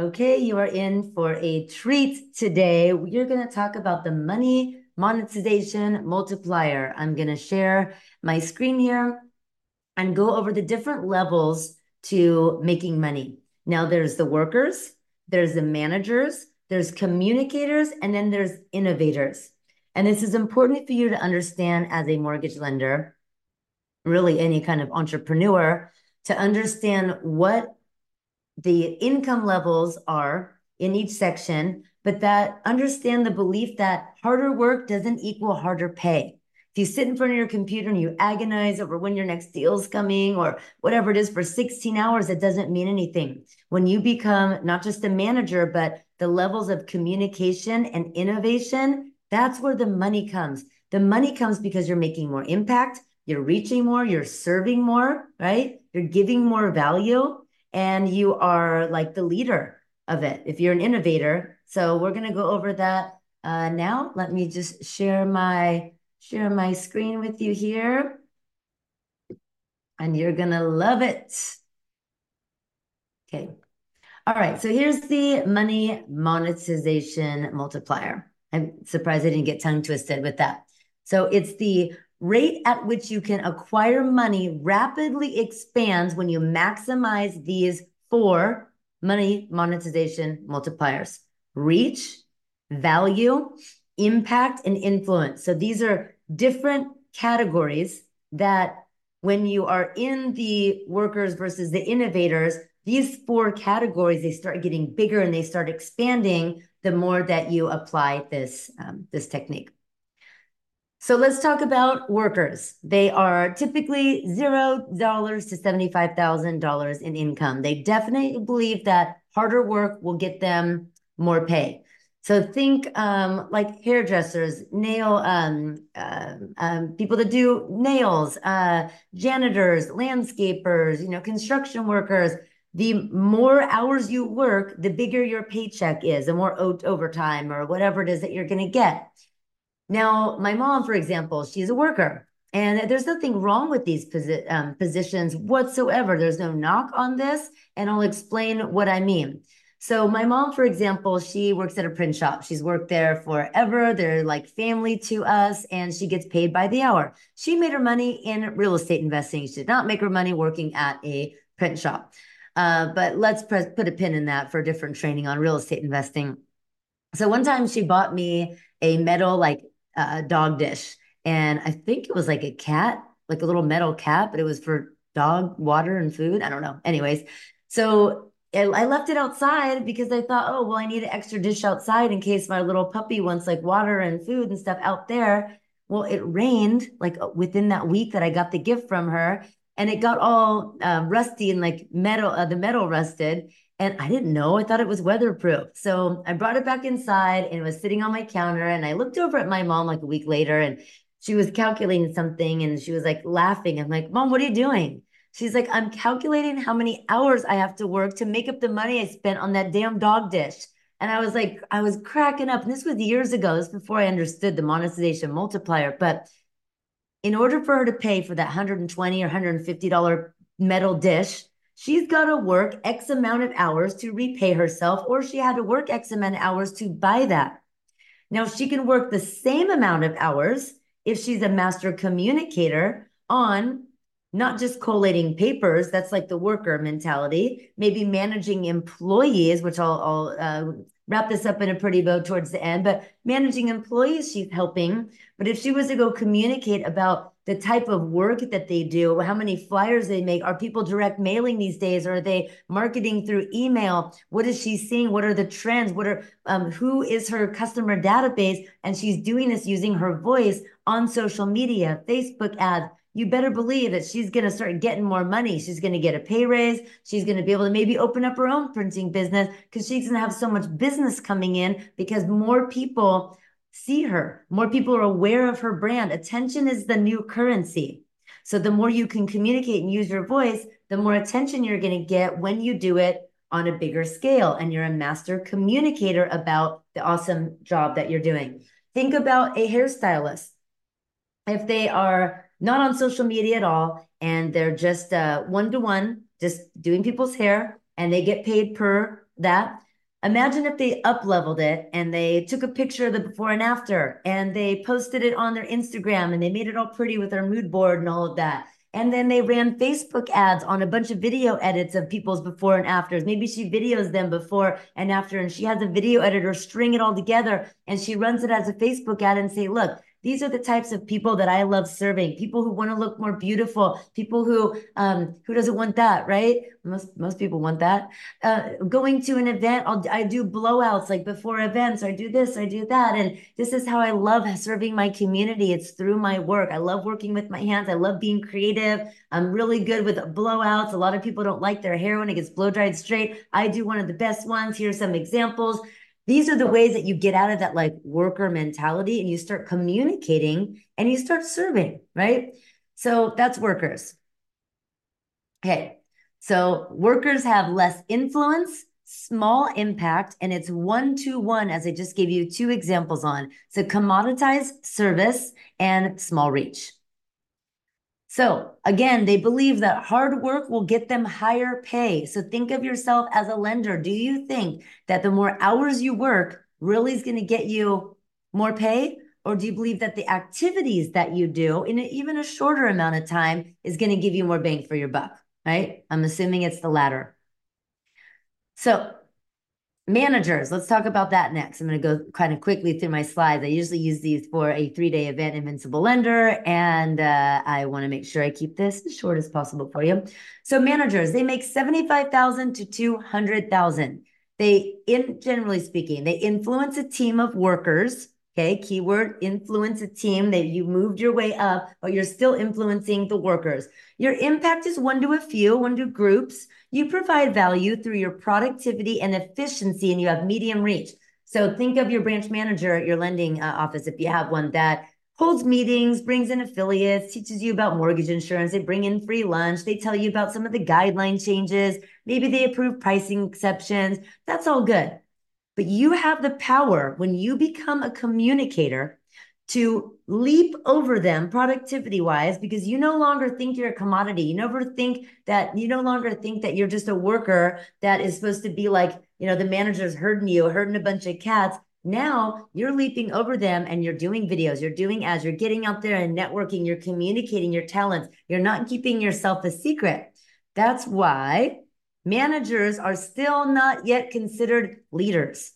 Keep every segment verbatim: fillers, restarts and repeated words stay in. Okay, you are in for a treat today. You're going to talk about the money monetization multiplier. I'm going to share my screen here and go over the different levels to making money. Now there's the workers, there's the managers, there's communicators, and then there's innovators. And this is important for you to understand as a mortgage lender, really any kind of entrepreneur, to understand what the income levels are in each section, but that understand the belief that harder work doesn't equal harder pay. If you sit in front of your computer and you agonize over when your next deal's coming or whatever it is for sixteen hours, it doesn't mean anything. When you become not just a manager, but the levels of communication and innovation, that's where the money comes. The money comes because you're making more impact, you're reaching more, you're serving more, right? You're giving more value. And you are like the leader of it if you're an innovator. So we're going to go over that uh, now. Let me just share my share my screen with you here. And you're going to love it. Okay. All right. So here's the money monetization multiplier. I'm surprised I didn't get tongue twisted with that. So it's the rate at which you can acquire money rapidly expands when you maximize these four money monetization multipliers: reach, value, impact, and influence. So these are different categories that when you are in the workers versus the innovators, these four categories, they start getting bigger and they start expanding the more that you apply this, um, this technique. So let's talk about workers. They are typically zero dollars to seventy-five thousand dollars in income. They definitely believe that harder work will get them more pay. So think um, like hairdressers, nail um, uh, um, people that do nails, uh, janitors, landscapers, you know, construction workers. The more hours you work, the bigger your paycheck is, the more overtime or whatever it is that you're going to get. Now, my mom, for example, she's a worker, and there's nothing wrong with these posi um, positions whatsoever. There's no knock on this, and I'll explain what I mean. So my mom, for example, she works at a print shop. She's worked there forever. They're like family to us, and she gets paid by the hour. She made her money in real estate investing. She did not make her money working at a print shop. Uh, but let's press, put a pin in that for different training on real estate investing. So one time she bought me a metal, like, a dog dish. And I think it was like a cat, like a little metal cat, but it was for dog water and food. I don't know. Anyways, so I left it outside because I thought, oh, well, I need an extra dish outside in case my little puppy wants like water and food and stuff out there. Well, it rained like within that week that I got the gift from her, and it got all uh, rusty and like metal, uh, the metal rusted. And I didn't know, I thought it was weatherproof. So I brought it back inside and it was sitting on my counter. And I looked over at my mom like a week later, and she was calculating something and she was like laughing. I'm like, Mom, what are you doing? She's like, I'm calculating how many hours I have to work to make up the money I spent on that damn dog dish. And I was like, I was cracking up. And this was years ago. This was before I understood the monetization multiplier. But in order for her to pay for that one hundred twenty or one hundred fifty dollar metal dish, she's got to work X amount of hours to repay herself, or she had to work X amount of hours to buy that. Now, she can work the same amount of hours if she's a master communicator on not just collating papers, that's like the worker mentality, maybe managing employees, which I'll, I'll uh, wrap this up in a pretty bow towards the end, but managing employees she's helping. But if she was to go communicate about the type of work that they do, how many flyers they make, are people direct mailing these days, or are they marketing through email? What is she seeing? What are the trends? What are, um, who is her customer database? And she's doing this using her voice on social media, Facebook ads. You better believe that she's going to start getting more money. She's going to get a pay raise. She's going to be able to maybe open up her own printing business because she's going to have so much business coming in because more people see her. More people are aware of her brand. Attention is the new currency. So the more you can communicate and use your voice, the more attention you're going to get when you do it on a bigger scale. And you're a master communicator about the awesome job that you're doing. Think about a hairstylist. If they are not on social media at all, and they're just uh, one-to-one, just doing people's hair, and they get paid per that, Imagine if they up-leveled it and they took a picture of the before and after and they posted it on their Instagram and they made it all pretty with their mood board and all of that. And then they ran Facebook ads on a bunch of video edits of people's before and afters. Maybe she videos them before and after and she has a video editor string it all together and she runs it as a Facebook ad and say, look, these are the types of people that I love serving. People who want to look more beautiful. People who, um, who doesn't want that, right? Most, most people want that. Uh, going to an event, I'll, I do blowouts like before events. I do this, I do that. And this is how I love serving my community. It's through my work. I love working with my hands. I love being creative. I'm really good with blowouts. A lot of people don't like their hair when it gets blow dried straight. I do one of the best ones. Here's some examples. These are the ways that you get out of that like worker mentality and you start communicating and you start serving, right? So that's workers. Okay, so workers have less influence, small impact, and it's one-to-one, as I just gave you two examples on. So commoditize, service, and small reach. So again, they believe that hard work will get them higher pay. So think of yourself as a lender. Do you think that the more hours you work really is going to get you more pay? Or do you believe that the activities that you do in even a shorter amount of time is going to give you more bang for your buck, right? I'm assuming it's the latter. So managers, let's talk about that next. I'm going to go kind of quickly through my slides. I usually use these for a three-day event, Invincible Lender, and uh, I want to make sure I keep this as short as possible for you. So managers, they make seventy-five thousand dollars to two hundred thousand dollars. They, in, generally speaking, they influence a team of workers. Okay, keyword, influence a team that you moved your way up, but you're still influencing the workers. Your impact is one to a few, one to groups. You provide value through your productivity and efficiency, and you have medium reach. So think of your branch manager at your lending uh, office, if you have one, that holds meetings, brings in affiliates, teaches you about mortgage insurance. They bring in free lunch. They tell you about some of the guideline changes. Maybe they approve pricing exceptions. That's all good. But you have the power when you become a communicator to leap over them productivity-wise, because you no longer think you're a commodity. You never think that you no longer think that you're just a worker that is supposed to be like, you know, the manager's herding you, herding a bunch of cats. Now you're leaping over them and you're doing videos, you're doing ads, you're getting out there and networking, you're communicating your talents. You're not keeping yourself a secret. That's why managers are still not yet considered leaders.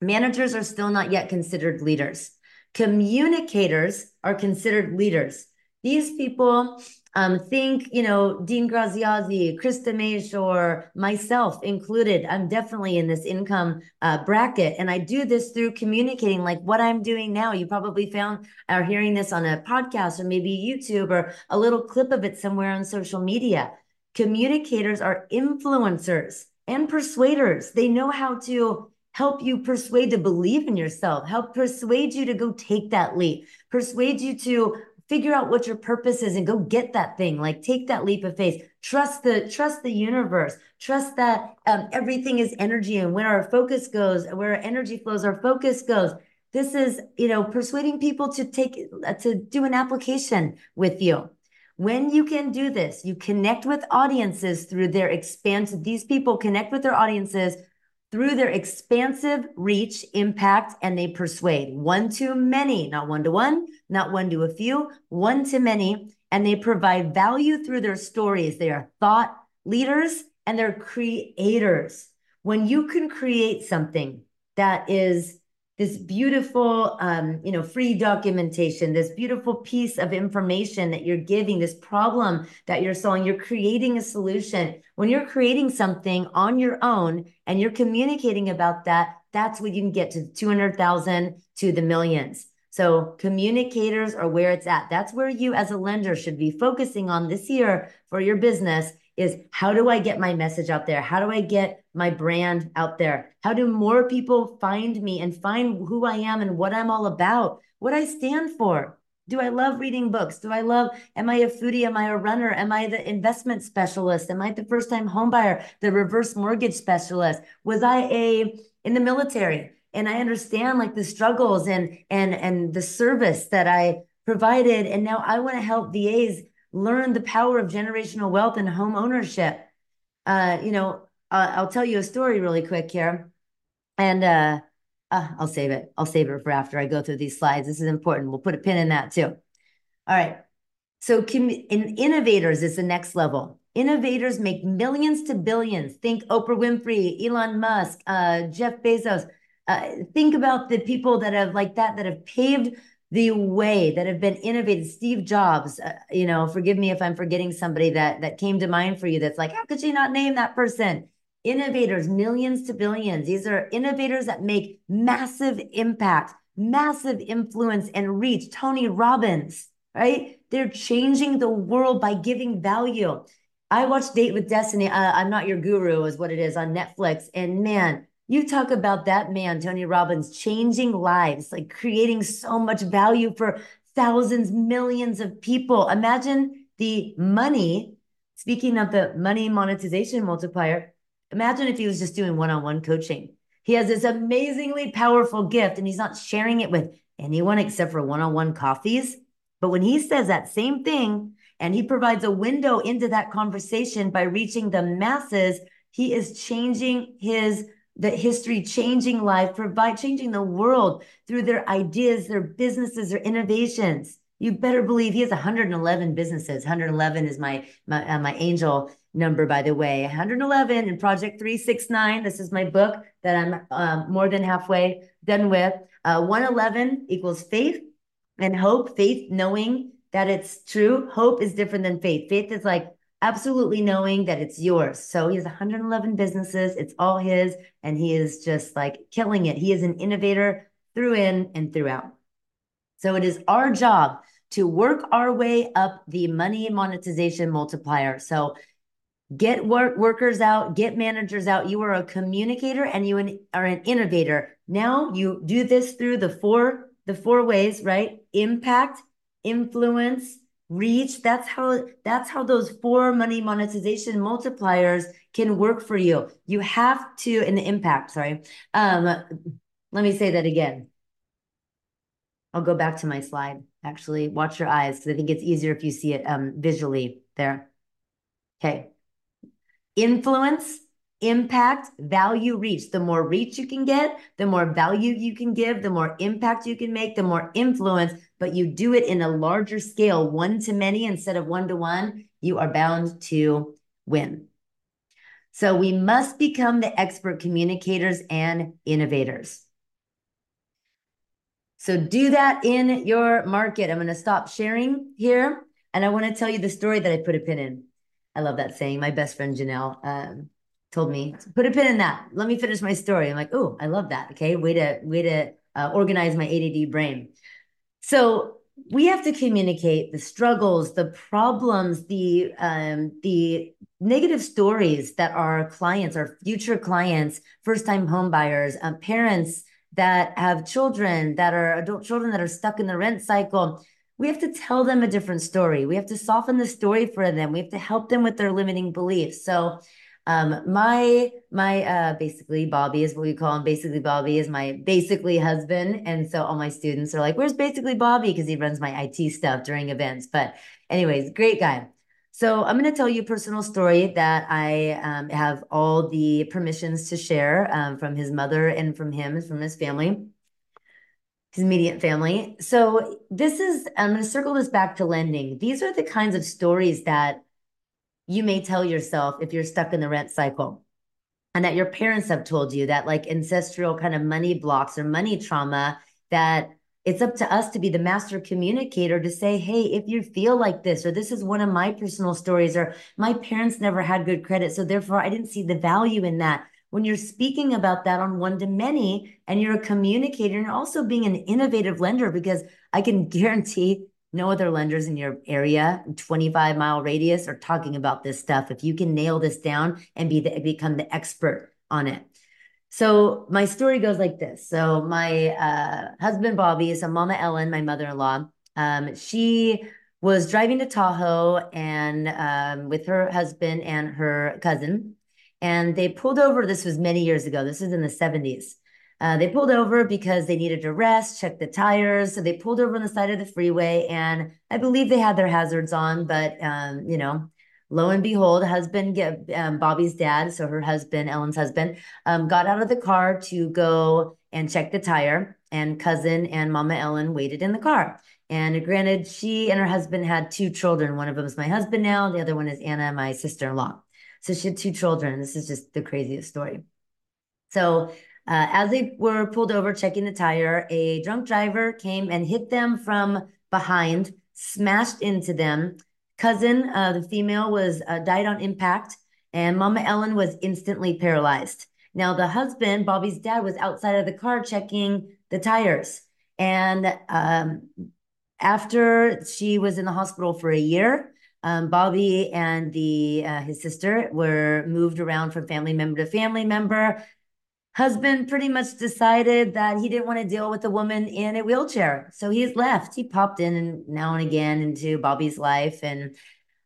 Managers are still not yet considered leaders. Communicators are considered leaders. These people um, think, you know, Dean Graziosi, Krista Mayshore, myself included. I'm definitely in this income uh, bracket. And I do this through communicating like what I'm doing now. You probably found or hearing this on a podcast or maybe YouTube or a little clip of it somewhere on social media. Communicators are influencers and persuaders. They know how to help you persuade to believe in yourself, help persuade you to go take that leap, persuade you to figure out what your purpose is and go get that thing. Like take that leap of faith. Trust the trust the universe. Trust that um, everything is energy, and where our focus goes, where our energy flows, our focus goes. This is, you know, persuading people to take uh, to do an application with you. When you can do this, you connect with audiences through their expansive, these people connect with their audiences through their expansive reach, impact, and they persuade. One to many, not one to one, not one to a few, one to many, and they provide value through their stories. They are thought leaders and they're creators. When you can create something that is this beautiful, um, you know, free documentation, this beautiful piece of information that you're giving, this problem that you're solving, you're creating a solution. When you're creating something on your own and you're communicating about that, that's when you can get to the two hundred thousand to the millions. So communicators are where it's at. That's where you as a lender should be focusing on this year for your business is how do I get my message out there? How do I get my brand out there? How do more people find me and find who I am and what I'm all about, what I stand for? Do I love reading books? Do I love, am I a foodie? Am I a runner? Am I the investment specialist? Am I the first-time homebuyer, the reverse mortgage specialist? Was I a in the military? And I understand like the struggles and, and, and the service that I provided. And now I want to help V As learn the power of generational wealth and home ownership. Uh, you know, uh, I'll tell you a story really quick here. And uh, uh, I'll save it. I'll save it for after I go through these slides. This is important. We'll put a pin in that too. All right. So in innovators is the next level. Innovators make millions to billions. Think Oprah Winfrey, Elon Musk, uh, Jeff Bezos. Uh, think about the people that have like that, that have paved the way, that have been innovative. Steve Jobs, uh, you know, forgive me if I'm forgetting somebody that, that came to mind for you that's like, how could you not name that person? Innovators, millions to billions. These are innovators that make massive impact, massive influence and reach. Tony Robbins, right? They're changing the world by giving value. I watched Date with Destiny. Uh, I'm Not Your Guru is what it is on Netflix. And man, you talk about that man, Tony Robbins, changing lives, like creating so much value for thousands, millions of people. Imagine the money, speaking of the money monetization multiplier, imagine if he was just doing one-on-one coaching. He has this amazingly powerful gift and he's not sharing it with anyone except for one-on-one coffees. But when he says that same thing and he provides a window into that conversation by reaching the masses, he is changing his the history, changing life, provide, changing the world through their ideas, their businesses, their innovations. You better believe he has one hundred eleven businesses. one hundred eleven is my my, uh, my angel number, by the way. one hundred eleven in Project three sixty-nine. This is my book that I'm um, more than halfway done with. Uh, one eleven equals faith and hope. Faith, knowing that it's true. Hope is different than faith. Faith is like absolutely knowing that it's yours. So he has one hundred eleven businesses. It's all his. And he is just like killing it. He is an innovator through in and throughout. So it is our job to work our way up the money monetization multiplier. So get work workers out, get managers out. You are a communicator and you an, are an innovator. Now you do this through the four, the four ways, right? Impact, influence, reach. That's how, that's how those four money monetization multipliers can work for you. You have to, in the impact, sorry. Um, let me say that again. I'll go back to my slide. Actually, watch your eyes because I think it's easier if you see it um, visually there. Okay. Influence, impact, value, reach. The more reach you can get, the more value you can give, the more impact you can make, the more influence, but you do it in a larger scale, one to many instead of one to one, you are bound to win. So we must become the expert communicators and innovators. So do that in your market. I'm going to stop sharing here. And I want to tell you the story that I put a pin in. I love that saying. My best friend, Janelle, um, told me, put a pin in that. Let me finish my story. I'm like, oh, I love that. Okay, way to, way to uh, organize my A D D brain. So we have to communicate the struggles, the problems, the, um, the negative stories that our clients, our future clients, first-time homebuyers, um, parents, that have children, that are adult children that are stuck in the rent cycle. We have to tell them a different story. We have to soften the story for them. We have to help them with their limiting beliefs. So um, my, my uh, basically Bobby is what we call him. Basically Bobby is my basically husband. And so all my students are like, where's basically Bobby? Because he runs my I T stuff during events. But anyways, great guy. So I'm going to tell you a personal story that I um, have all the permissions to share um, from his mother and from him, from his family, his immediate family. So this is, I'm going to circle this back to lending. These are the kinds of stories that you may tell yourself if you're stuck in the rent cycle and that your parents have told you, that like ancestral kind of money blocks or money trauma, that it's up to us to be the master communicator to say, hey, if you feel like this, or this is one of my personal stories, or my parents never had good credit, so therefore I didn't see the value in that. When you're speaking about that on one to many and you're a communicator and also being an innovative lender, because I can guarantee no other lenders in your area, twenty-five mile radius, are talking about this stuff. If you can nail this down and be the, become the expert on it. So my story goes like this. So my uh, husband, Bobby, so Mama Ellen, my mother-in-law, um, she was driving to Tahoe and um, with her husband and her cousin. And they pulled over. This was many years ago. This was in the seventies. Uh, they pulled over because they needed to rest, check the tires. So they pulled over on the side of the freeway. And I believe they had their hazards on, but, um, you know, Lo and behold, husband, um, Bobby's dad, so her husband, Ellen's husband, um, got out of the car to go and check the tire, and cousin and Mama Ellen waited in the car. And granted, she and her husband had two children. One of them is my husband now. The other one is Anna, my sister-in-law. So she had two children. This is just the craziest story. So uh, as they were pulled over checking the tire, a drunk driver came and hit them from behind, smashed into them. Cousin, uh, the female, was uh, died on impact, and Mama Ellen was instantly paralyzed. Now the husband, Bobby's dad, was outside of the car checking the tires. And um, after she was in the hospital for a year, um, Bobby and the uh, his sister were moved around from family member to family member. Husband pretty much decided that he didn't want to deal with a woman in a wheelchair, so he's left. He popped in and now and again into Bobby's life. And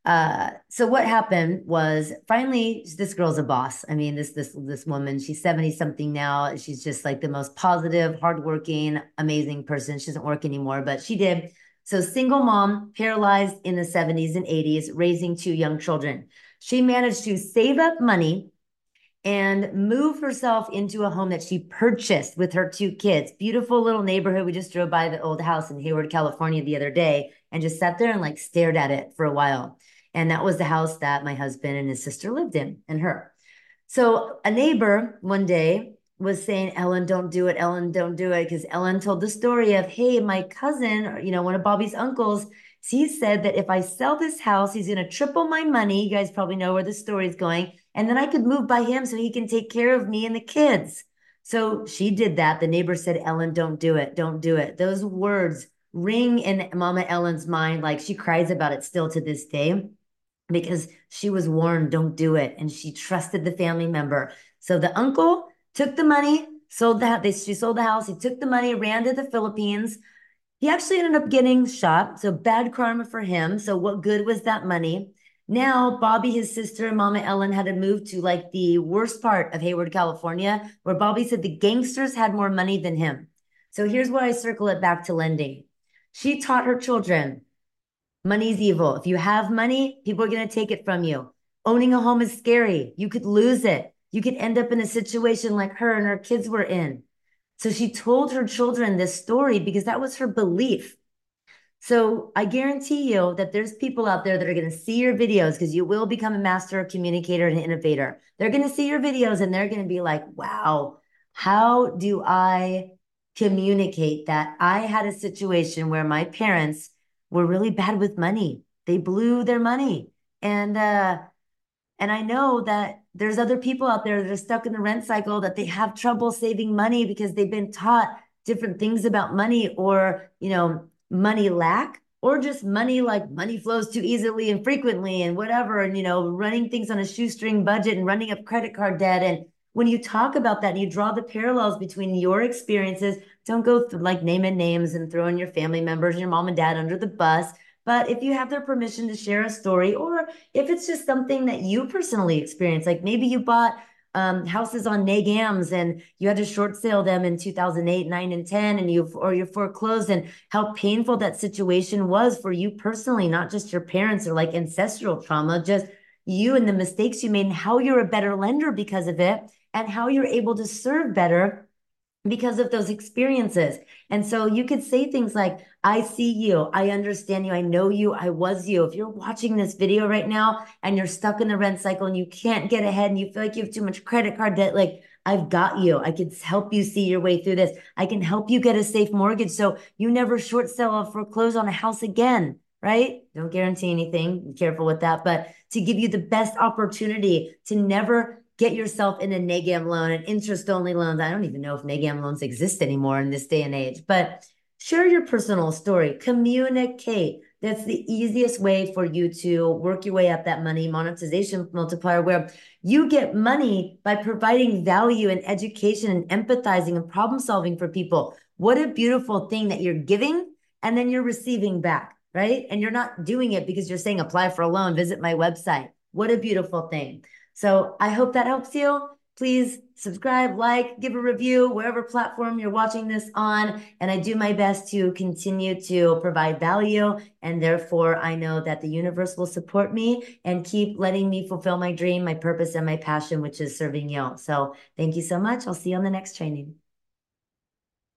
uh, so what happened was, finally, this girl's a boss. I mean, this this this woman, she's seventy something now. She's just like the most positive, hardworking, amazing person. She doesn't work anymore, but she did. So single mom, paralyzed in the seventies and eighties, raising two young children. She managed to save up money and move herself into a home that she purchased with her two kids. Beautiful little neighborhood. We just drove by the old house in Hayward, California the other day and just sat there and like stared at it for a while. And that was the house that my husband and his sister lived in, and her. So a neighbor one day was saying, Ellen, don't do it. Ellen, don't do it. Because Ellen told the story of, hey, my cousin, or, you know, one of Bobby's uncles, he said that if I sell this house, he's going to triple my money. You guys probably know where the story is going. And then I could move by him so he can take care of me and the kids. So she did that. The neighbor said, Ellen, don't do it. Don't do it. Those words ring in Mama Ellen's mind. Like, she cries about it still to this day because she was warned, don't do it. And she trusted the family member. So the uncle took the money, sold the house. She sold the house. He took the money, ran to the Philippines. He actually ended up getting shot. So bad karma for him. So what good was that money? Now, Bobby, his sister, and Mama Ellen had to move to like the worst part of Hayward, California, where Bobby said the gangsters had more money than him. So here's where I circle it back to lending. She taught her children, money's evil. If you have money, people are going to take it from you. Owning a home is scary. You could lose it. You could end up in a situation like her and her kids were in. So she told her children this story because that was her belief. So I guarantee you that there's people out there that are going to see your videos, because you will become a master communicator and innovator. They're going to see your videos and they're going to be like, wow, how do I communicate that? I had a situation where my parents were really bad with money. They blew their money. And, uh, and I know that there's other people out there that are stuck in the rent cycle, that they have trouble saving money because they've been taught different things about money, or, you know, money lack, or just money, like money flows too easily and frequently and whatever. And, you know, running things on a shoestring budget and running up credit card debt. And when you talk about that and you draw the parallels between your experiences, don't go through, like naming names and throwing your family members and your mom and dad under the bus. But if you have their permission to share a story, or if it's just something that you personally experienced, like maybe you bought Um, houses on NAGAMs and you had to short sale them in two thousand eight, nine, and ten, and you've, or you're foreclosed, and how painful that situation was for you personally, not just your parents or like ancestral trauma, just you and the mistakes you made, and how you're a better lender because of it, and how you're able to serve better because of those experiences. And so you could say things like, I see you, I understand you, I know you, I was you. If you're watching this video right now and you're stuck in the rent cycle and you can't get ahead and you feel like you have too much credit card debt, like, I've got you. I can help you see your way through this. I can help you get a safe mortgage so you never short sell or foreclose on a house again, right? Don't guarantee anything. Be careful with that. But to give you the best opportunity to never get yourself in a NAGAM loan, an interest-only loan. I don't even know if NAGAM loans exist anymore in this day and age, but share your personal story. Communicate. That's the easiest way for you to work your way up that money monetization multiplier, where you get money by providing value and education and empathizing and problem-solving for people. What a beautiful thing that you're giving and then you're receiving back, right? And you're not doing it because you're saying apply for a loan, visit my website. What a beautiful thing. So I hope that helps you. please subscribe, like, give a review, wherever platform you're watching this on. And I do my best to continue to provide value. And therefore, I know that the universe will support me and keep letting me fulfill my dream, my purpose, and my passion, which is serving you. So thank you so much. I'll see you on the next training.